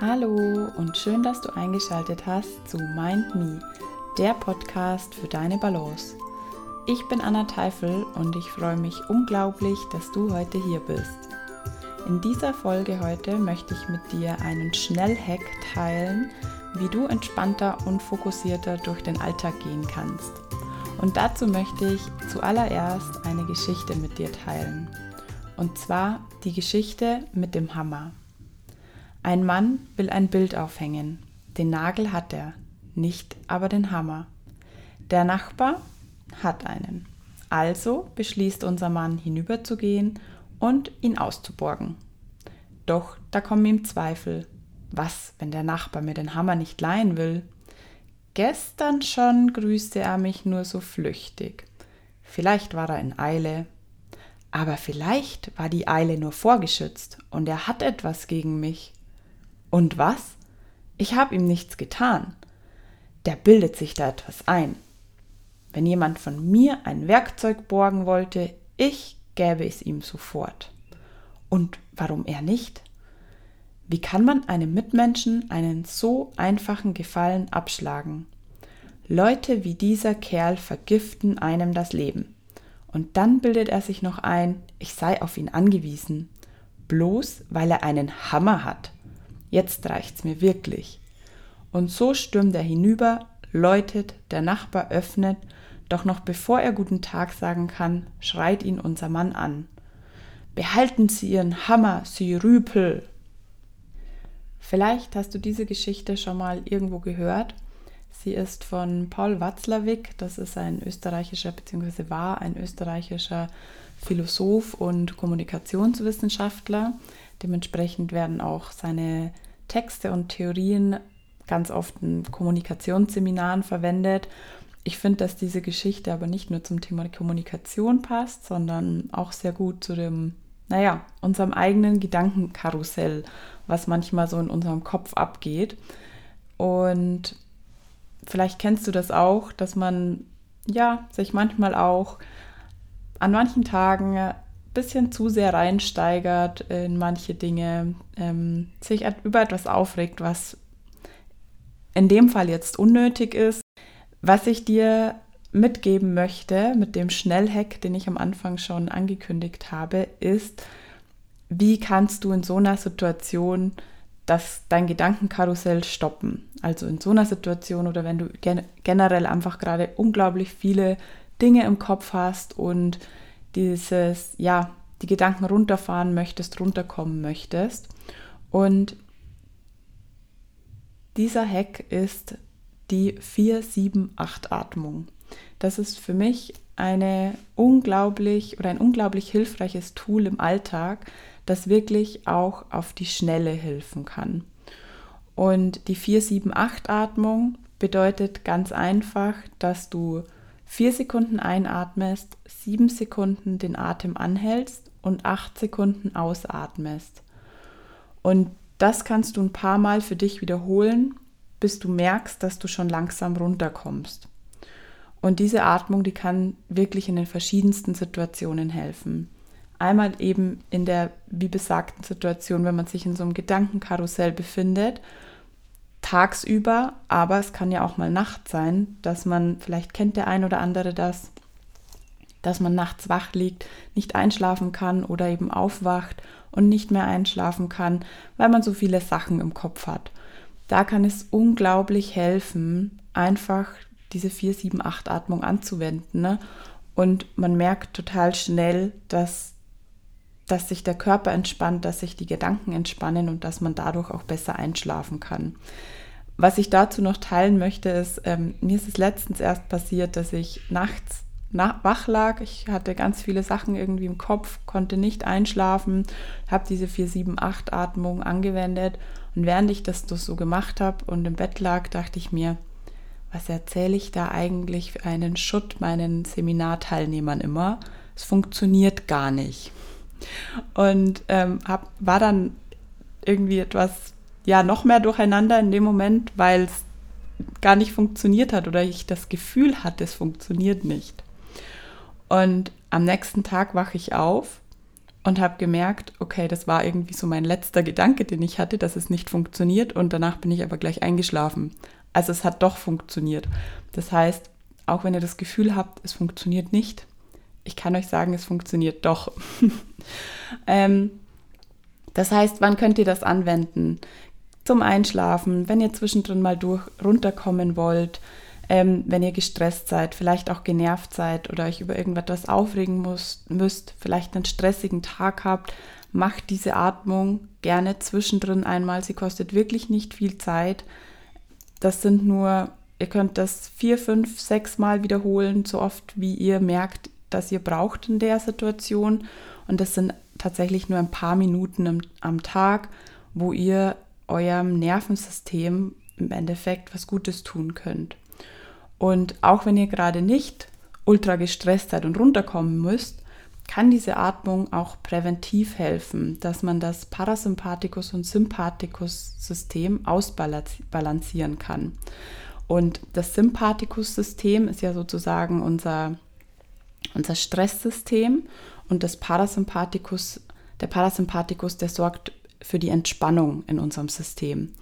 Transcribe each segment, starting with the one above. Hallo und schön, dass du eingeschaltet hast zu Mind Me, der Podcast für deine Balance. Ich bin Anna Teifel und ich freue mich unglaublich, dass du heute hier bist. In dieser Folge heute möchte ich mit dir einen Schnellhack teilen, wie du entspannter und fokussierter durch den Alltag gehen kannst. Und dazu möchte ich zuallererst eine Geschichte mit dir teilen. Und zwar die Geschichte mit dem Hammer. Ein Mann will ein Bild aufhängen. Den Nagel hat er, nicht aber den Hammer. Der Nachbar hat einen. Also beschließt unser Mann, hinüberzugehen und ihn auszuborgen. Doch da kommen ihm Zweifel. Was, wenn der Nachbar mir den Hammer nicht leihen will? Gestern schon grüßte er mich nur so flüchtig. Vielleicht war er in Eile. Aber vielleicht war die Eile nur vorgeschützt und er hat etwas gegen mich. Und was? Ich habe ihm nichts getan. Der bildet sich da etwas ein. Wenn jemand von mir ein Werkzeug borgen wollte, ich gäbe es ihm sofort. Und warum er nicht? Wie kann man einem Mitmenschen einen so einfachen Gefallen abschlagen? Leute wie dieser Kerl vergiften einem das Leben. Und dann bildet er sich noch ein, ich sei auf ihn angewiesen. Bloß weil er einen Hammer hat. Jetzt reicht's mir wirklich. Und so stürmt er hinüber, läutet, der Nachbar öffnet, doch noch bevor er guten Tag sagen kann, schreit ihn unser Mann an. Behalten Sie Ihren Hammer, Sie Rüpel! Vielleicht hast du diese Geschichte schon mal irgendwo gehört. Sie ist von Paul Watzlawick, das ist ein österreichischer bzw. war ein österreichischer Philosoph und Kommunikationswissenschaftler. Dementsprechend werden auch seine Texte und Theorien ganz oft in Kommunikationsseminaren verwendet. Ich finde, dass diese Geschichte aber nicht nur zum Thema Kommunikation passt, sondern auch sehr gut zu dem, unserem eigenen Gedankenkarussell, was manchmal so in unserem Kopf abgeht. Und vielleicht kennst du das auch, dass man sich manchmal auch an manchen Tagen ein bisschen zu sehr reinsteigert in manche Dinge, sich über etwas aufregt, was in dem Fall jetzt unnötig ist. Was ich dir mitgeben möchte mit dem Schnellhack, den ich am Anfang schon angekündigt habe, ist, wie kannst du in so einer Situation dein Gedankenkarussell stoppen. Also in so einer Situation oder wenn du generell einfach gerade unglaublich viele Dinge im Kopf hast und die Gedanken runterkommen möchtest. Und dieser Hack ist die 4-7-8-Atmung. Das ist für mich ein unglaublich hilfreiches Tool im Alltag, das wirklich auch auf die Schnelle helfen kann. Und die 4-7-8-Atmung bedeutet ganz einfach, dass du 4 Sekunden einatmest, 7 Sekunden den Atem anhältst und 8 Sekunden ausatmest. Und das kannst du ein paar Mal für dich wiederholen, bis du merkst, dass du schon langsam runterkommst. Und diese Atmung, die kann wirklich in den verschiedensten Situationen helfen. Einmal eben in der, wie besagten Situation, wenn man sich in so einem Gedankenkarussell befindet, tagsüber, aber es kann ja auch mal Nacht sein, dass man, vielleicht kennt der ein oder andere das, dass man nachts wach liegt, nicht einschlafen kann oder eben aufwacht und nicht mehr einschlafen kann, weil man so viele Sachen im Kopf hat. Da kann es unglaublich helfen, einfach diese 4-7-8-Atmung anzuwenden, ne? Und man merkt total schnell, dass sich der Körper entspannt, dass sich die Gedanken entspannen und dass man dadurch auch besser einschlafen kann. Was ich dazu noch teilen möchte, ist, mir ist es letztens erst passiert, dass ich nachts wach lag. Ich hatte ganz viele Sachen irgendwie im Kopf, konnte nicht einschlafen, habe diese 4-7-8-Atmung angewendet und während ich das so gemacht habe und im Bett lag, dachte ich mir, was erzähle ich da eigentlich für einen Schutt meinen Seminarteilnehmern immer? Es funktioniert gar nicht. Und war dann irgendwie etwas, noch mehr durcheinander in dem Moment, weil es gar nicht funktioniert hat oder ich das Gefühl hatte, es funktioniert nicht. Und am nächsten Tag wache ich auf und habe gemerkt, okay, das war irgendwie so mein letzter Gedanke, den ich hatte, dass es nicht funktioniert, und danach bin ich aber gleich eingeschlafen. Also es hat doch funktioniert. Das heißt, auch wenn ihr das Gefühl habt, es funktioniert nicht, ich kann euch sagen, es funktioniert doch. Das heißt, wann könnt ihr das anwenden? Zum Einschlafen, wenn ihr zwischendrin mal runterkommen wollt, wenn ihr gestresst seid, vielleicht auch genervt seid oder euch über irgendetwas aufregen müsst, vielleicht einen stressigen Tag habt, macht diese Atmung gerne zwischendrin einmal. Sie kostet wirklich nicht viel Zeit. Das sind nur, ihr könnt das 4, 5, 6 Mal wiederholen, so oft wie ihr merkt, dass ihr braucht in der Situation. Und das sind tatsächlich nur ein paar Minuten am Tag, wo ihr eurem Nervensystem im Endeffekt was Gutes tun könnt. Und auch wenn ihr gerade nicht ultra gestresst seid und runterkommen müsst, kann diese Atmung auch präventiv helfen, dass man das Parasympathikus- und Sympathikus-System ausbalancieren kann. Und das Sympathikus-System ist ja sozusagen unser Stresssystem, und das Parasympathikus, der sorgt für die Entspannung in unserem System.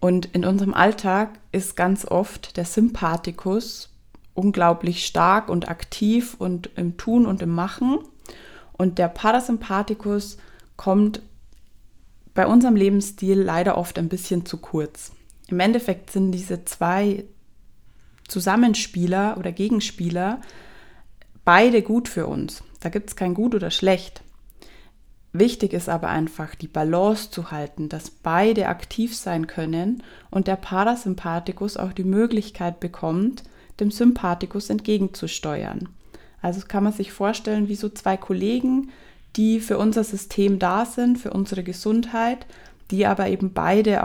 Und in unserem Alltag ist ganz oft der Sympathikus unglaublich stark und aktiv und im Tun und im Machen. Und der Parasympathikus kommt bei unserem Lebensstil leider oft ein bisschen zu kurz. Im Endeffekt sind diese zwei Zusammenspieler oder Gegenspieler beide gut für uns. Da gibt es kein Gut oder Schlecht. Wichtig ist aber einfach, die Balance zu halten, dass beide aktiv sein können und der Parasympathikus auch die Möglichkeit bekommt, dem Sympathikus entgegenzusteuern. Also kann man sich vorstellen, wie so zwei Kollegen, die für unser System da sind, für unsere Gesundheit, die aber eben beide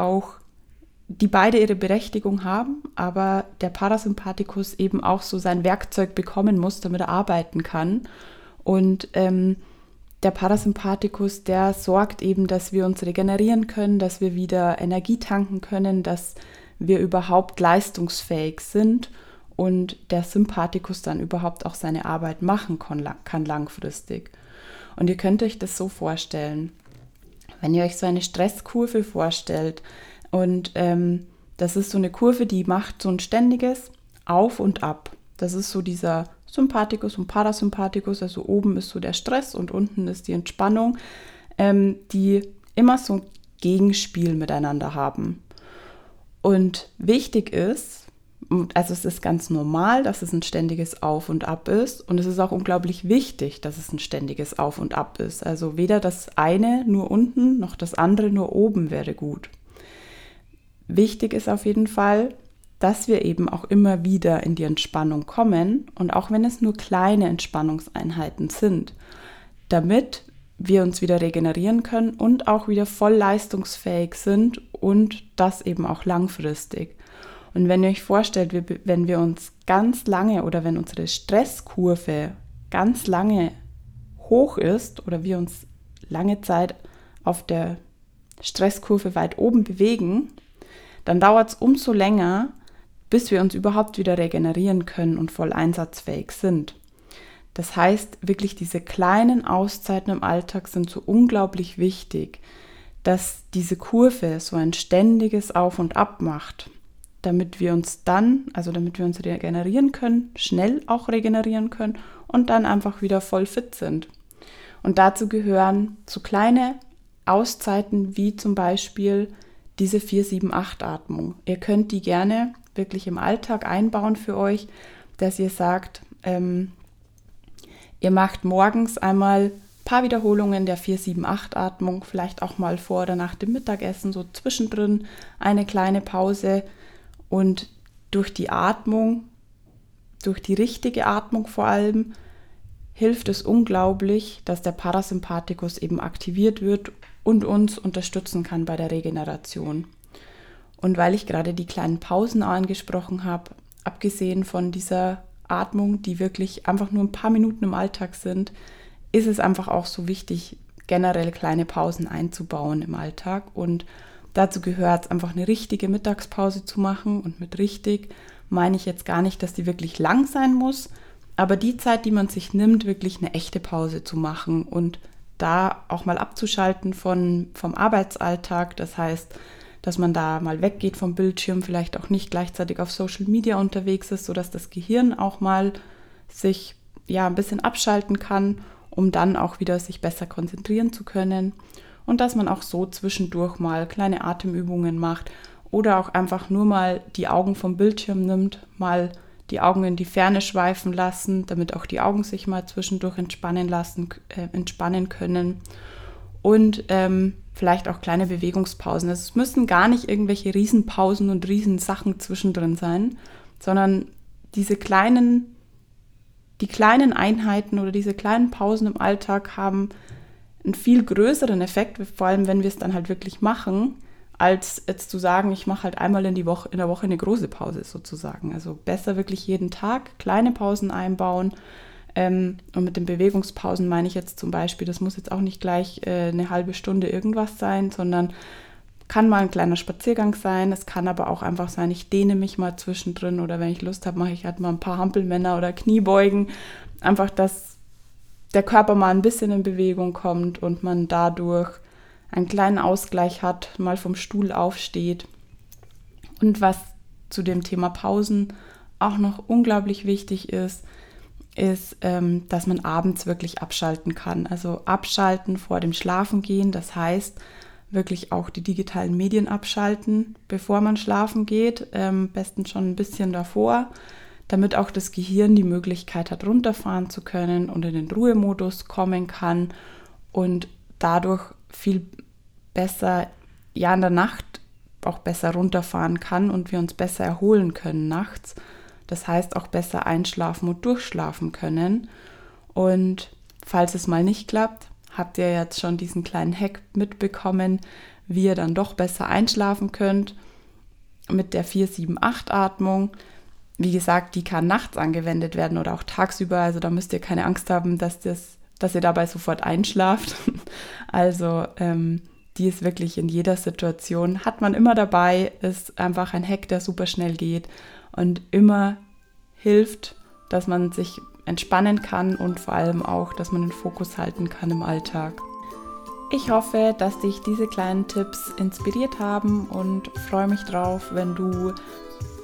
ihre Berechtigung haben, aber der Parasympathikus eben auch so sein Werkzeug bekommen muss, damit er arbeiten kann. Und der Parasympathikus, der sorgt eben, dass wir uns regenerieren können, dass wir wieder Energie tanken können, dass wir überhaupt leistungsfähig sind und der Sympathikus dann überhaupt auch seine Arbeit machen kann langfristig. Und ihr könnt euch das so vorstellen, wenn ihr euch so eine Stresskurve vorstellt, und das ist so eine Kurve, die macht so ein ständiges Auf und Ab. Das ist so dieser Sympathikus und Parasympathikus, also oben ist so der Stress und unten ist die Entspannung, die immer so ein Gegenspiel miteinander haben. Und wichtig ist, also es ist ganz normal, dass es ein ständiges Auf und Ab ist, und es ist auch unglaublich wichtig, dass es ein ständiges Auf und Ab ist. Also weder das eine nur unten noch das andere nur oben wäre gut. Wichtig ist auf jeden Fall, dass wir eben auch immer wieder in die Entspannung kommen, und auch wenn es nur kleine Entspannungseinheiten sind, damit wir uns wieder regenerieren können und auch wieder voll leistungsfähig sind, und das eben auch langfristig. Und wenn ihr euch vorstellt, wenn wir uns ganz lange oder wenn unsere Stresskurve ganz lange hoch ist oder wir uns lange Zeit auf der Stresskurve weit oben bewegen, dann dauert es umso länger, bis wir uns überhaupt wieder regenerieren können und voll einsatzfähig sind. Das heißt, wirklich diese kleinen Auszeiten im Alltag sind so unglaublich wichtig, dass diese Kurve so ein ständiges Auf und Ab macht, damit wir uns regenerieren können, schnell auch regenerieren können und dann einfach wieder voll fit sind. Und dazu gehören so kleine Auszeiten wie zum Beispiel diese 4-7-8-Atmung. Ihr könnt die gerne wirklich im Alltag einbauen für euch, dass ihr sagt, ihr macht morgens einmal ein paar Wiederholungen der 4-7-8-Atmung, vielleicht auch mal vor oder nach dem Mittagessen, so zwischendrin eine kleine Pause, und durch die Atmung, durch die richtige Atmung vor allem, hilft es unglaublich, dass der Parasympathikus eben aktiviert wird und uns unterstützen kann bei der Regeneration. Und weil ich gerade die kleinen Pausen angesprochen habe, abgesehen von dieser Atmung, die wirklich einfach nur ein paar Minuten im Alltag sind, ist es einfach auch so wichtig, generell kleine Pausen einzubauen im Alltag. Und dazu gehört es, einfach eine richtige Mittagspause zu machen. Und mit richtig meine ich jetzt gar nicht, dass die wirklich lang sein muss, aber die Zeit, die man sich nimmt, wirklich eine echte Pause zu machen und da auch mal abzuschalten vom Arbeitsalltag. Das heißt, dass man da mal weggeht vom Bildschirm, vielleicht auch nicht gleichzeitig auf Social Media unterwegs ist, sodass das Gehirn auch mal sich ein bisschen abschalten kann, um dann auch wieder sich besser konzentrieren zu können. Und dass man auch so zwischendurch mal kleine Atemübungen macht oder auch einfach nur mal die Augen vom Bildschirm nimmt, mal die Augen in die Ferne schweifen lassen, damit auch die Augen sich mal zwischendurch entspannen können. Und vielleicht auch kleine Bewegungspausen. Es müssen gar nicht irgendwelche Riesenpausen und Riesensachen zwischendrin sein, sondern die kleinen Einheiten oder diese kleinen Pausen im Alltag haben einen viel größeren Effekt, vor allem wenn wir es dann halt wirklich machen, als jetzt zu sagen, ich mache halt einmal in der Woche eine große Pause sozusagen. Also besser wirklich jeden Tag kleine Pausen einbauen. Und mit den Bewegungspausen meine ich jetzt zum Beispiel, das muss jetzt auch nicht gleich eine halbe Stunde irgendwas sein, sondern kann mal ein kleiner Spaziergang sein, es kann aber auch einfach sein, ich dehne mich mal zwischendrin oder wenn ich Lust habe, mache ich halt mal ein paar Hampelmänner oder Kniebeugen, einfach, dass der Körper mal ein bisschen in Bewegung kommt und man dadurch einen kleinen Ausgleich hat, mal vom Stuhl aufsteht. Und was zu dem Thema Pausen auch noch unglaublich wichtig ist, dass man abends wirklich abschalten kann. Also abschalten vor dem Schlafengehen, das heißt wirklich auch die digitalen Medien abschalten, bevor man schlafen geht, am besten schon ein bisschen davor, damit auch das Gehirn die Möglichkeit hat, runterfahren zu können und in den Ruhemodus kommen kann und dadurch viel besser, in der Nacht auch besser runterfahren kann und wir uns besser erholen können nachts. Das heißt, auch besser einschlafen und durchschlafen können. Und falls es mal nicht klappt, habt ihr jetzt schon diesen kleinen Hack mitbekommen, wie ihr dann doch besser einschlafen könnt mit der 4-7-8-Atmung. Wie gesagt, die kann nachts angewendet werden oder auch tagsüber. Also da müsst ihr keine Angst haben, dass ihr dabei sofort einschlaft. Also die ist wirklich in jeder Situation, hat man immer dabei, ist einfach ein Hack, der super schnell geht. Und immer hilft, dass man sich entspannen kann und vor allem auch, dass man den Fokus halten kann im Alltag. Ich hoffe, dass dich diese kleinen Tipps inspiriert haben und freue mich drauf, wenn du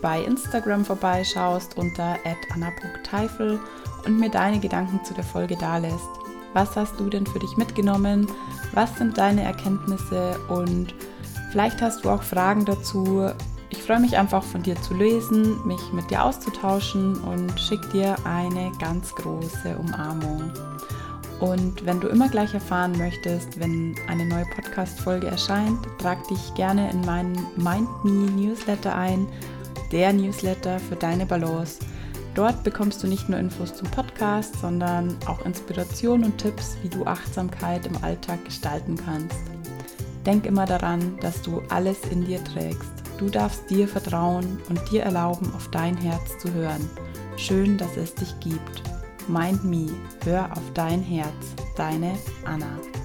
bei Instagram vorbeischaust unter @anna.teifel und mir deine Gedanken zu der Folge dalässt. Was hast du denn für dich mitgenommen? Was sind deine Erkenntnisse? Und vielleicht hast du auch Fragen dazu. Ich freue mich einfach, von dir zu lesen, mich mit dir auszutauschen und schicke dir eine ganz große Umarmung. Und wenn du immer gleich erfahren möchtest, wenn eine neue Podcast-Folge erscheint, trag dich gerne in meinen Mind Me Newsletter ein, der Newsletter für deine Balance. Dort bekommst du nicht nur Infos zum Podcast, sondern auch Inspiration und Tipps, wie du Achtsamkeit im Alltag gestalten kannst. Denk immer daran, dass du alles in dir trägst. Du darfst dir vertrauen und dir erlauben, auf dein Herz zu hören. Schön, dass es dich gibt. Mind Me, hör auf dein Herz. Deine Anna.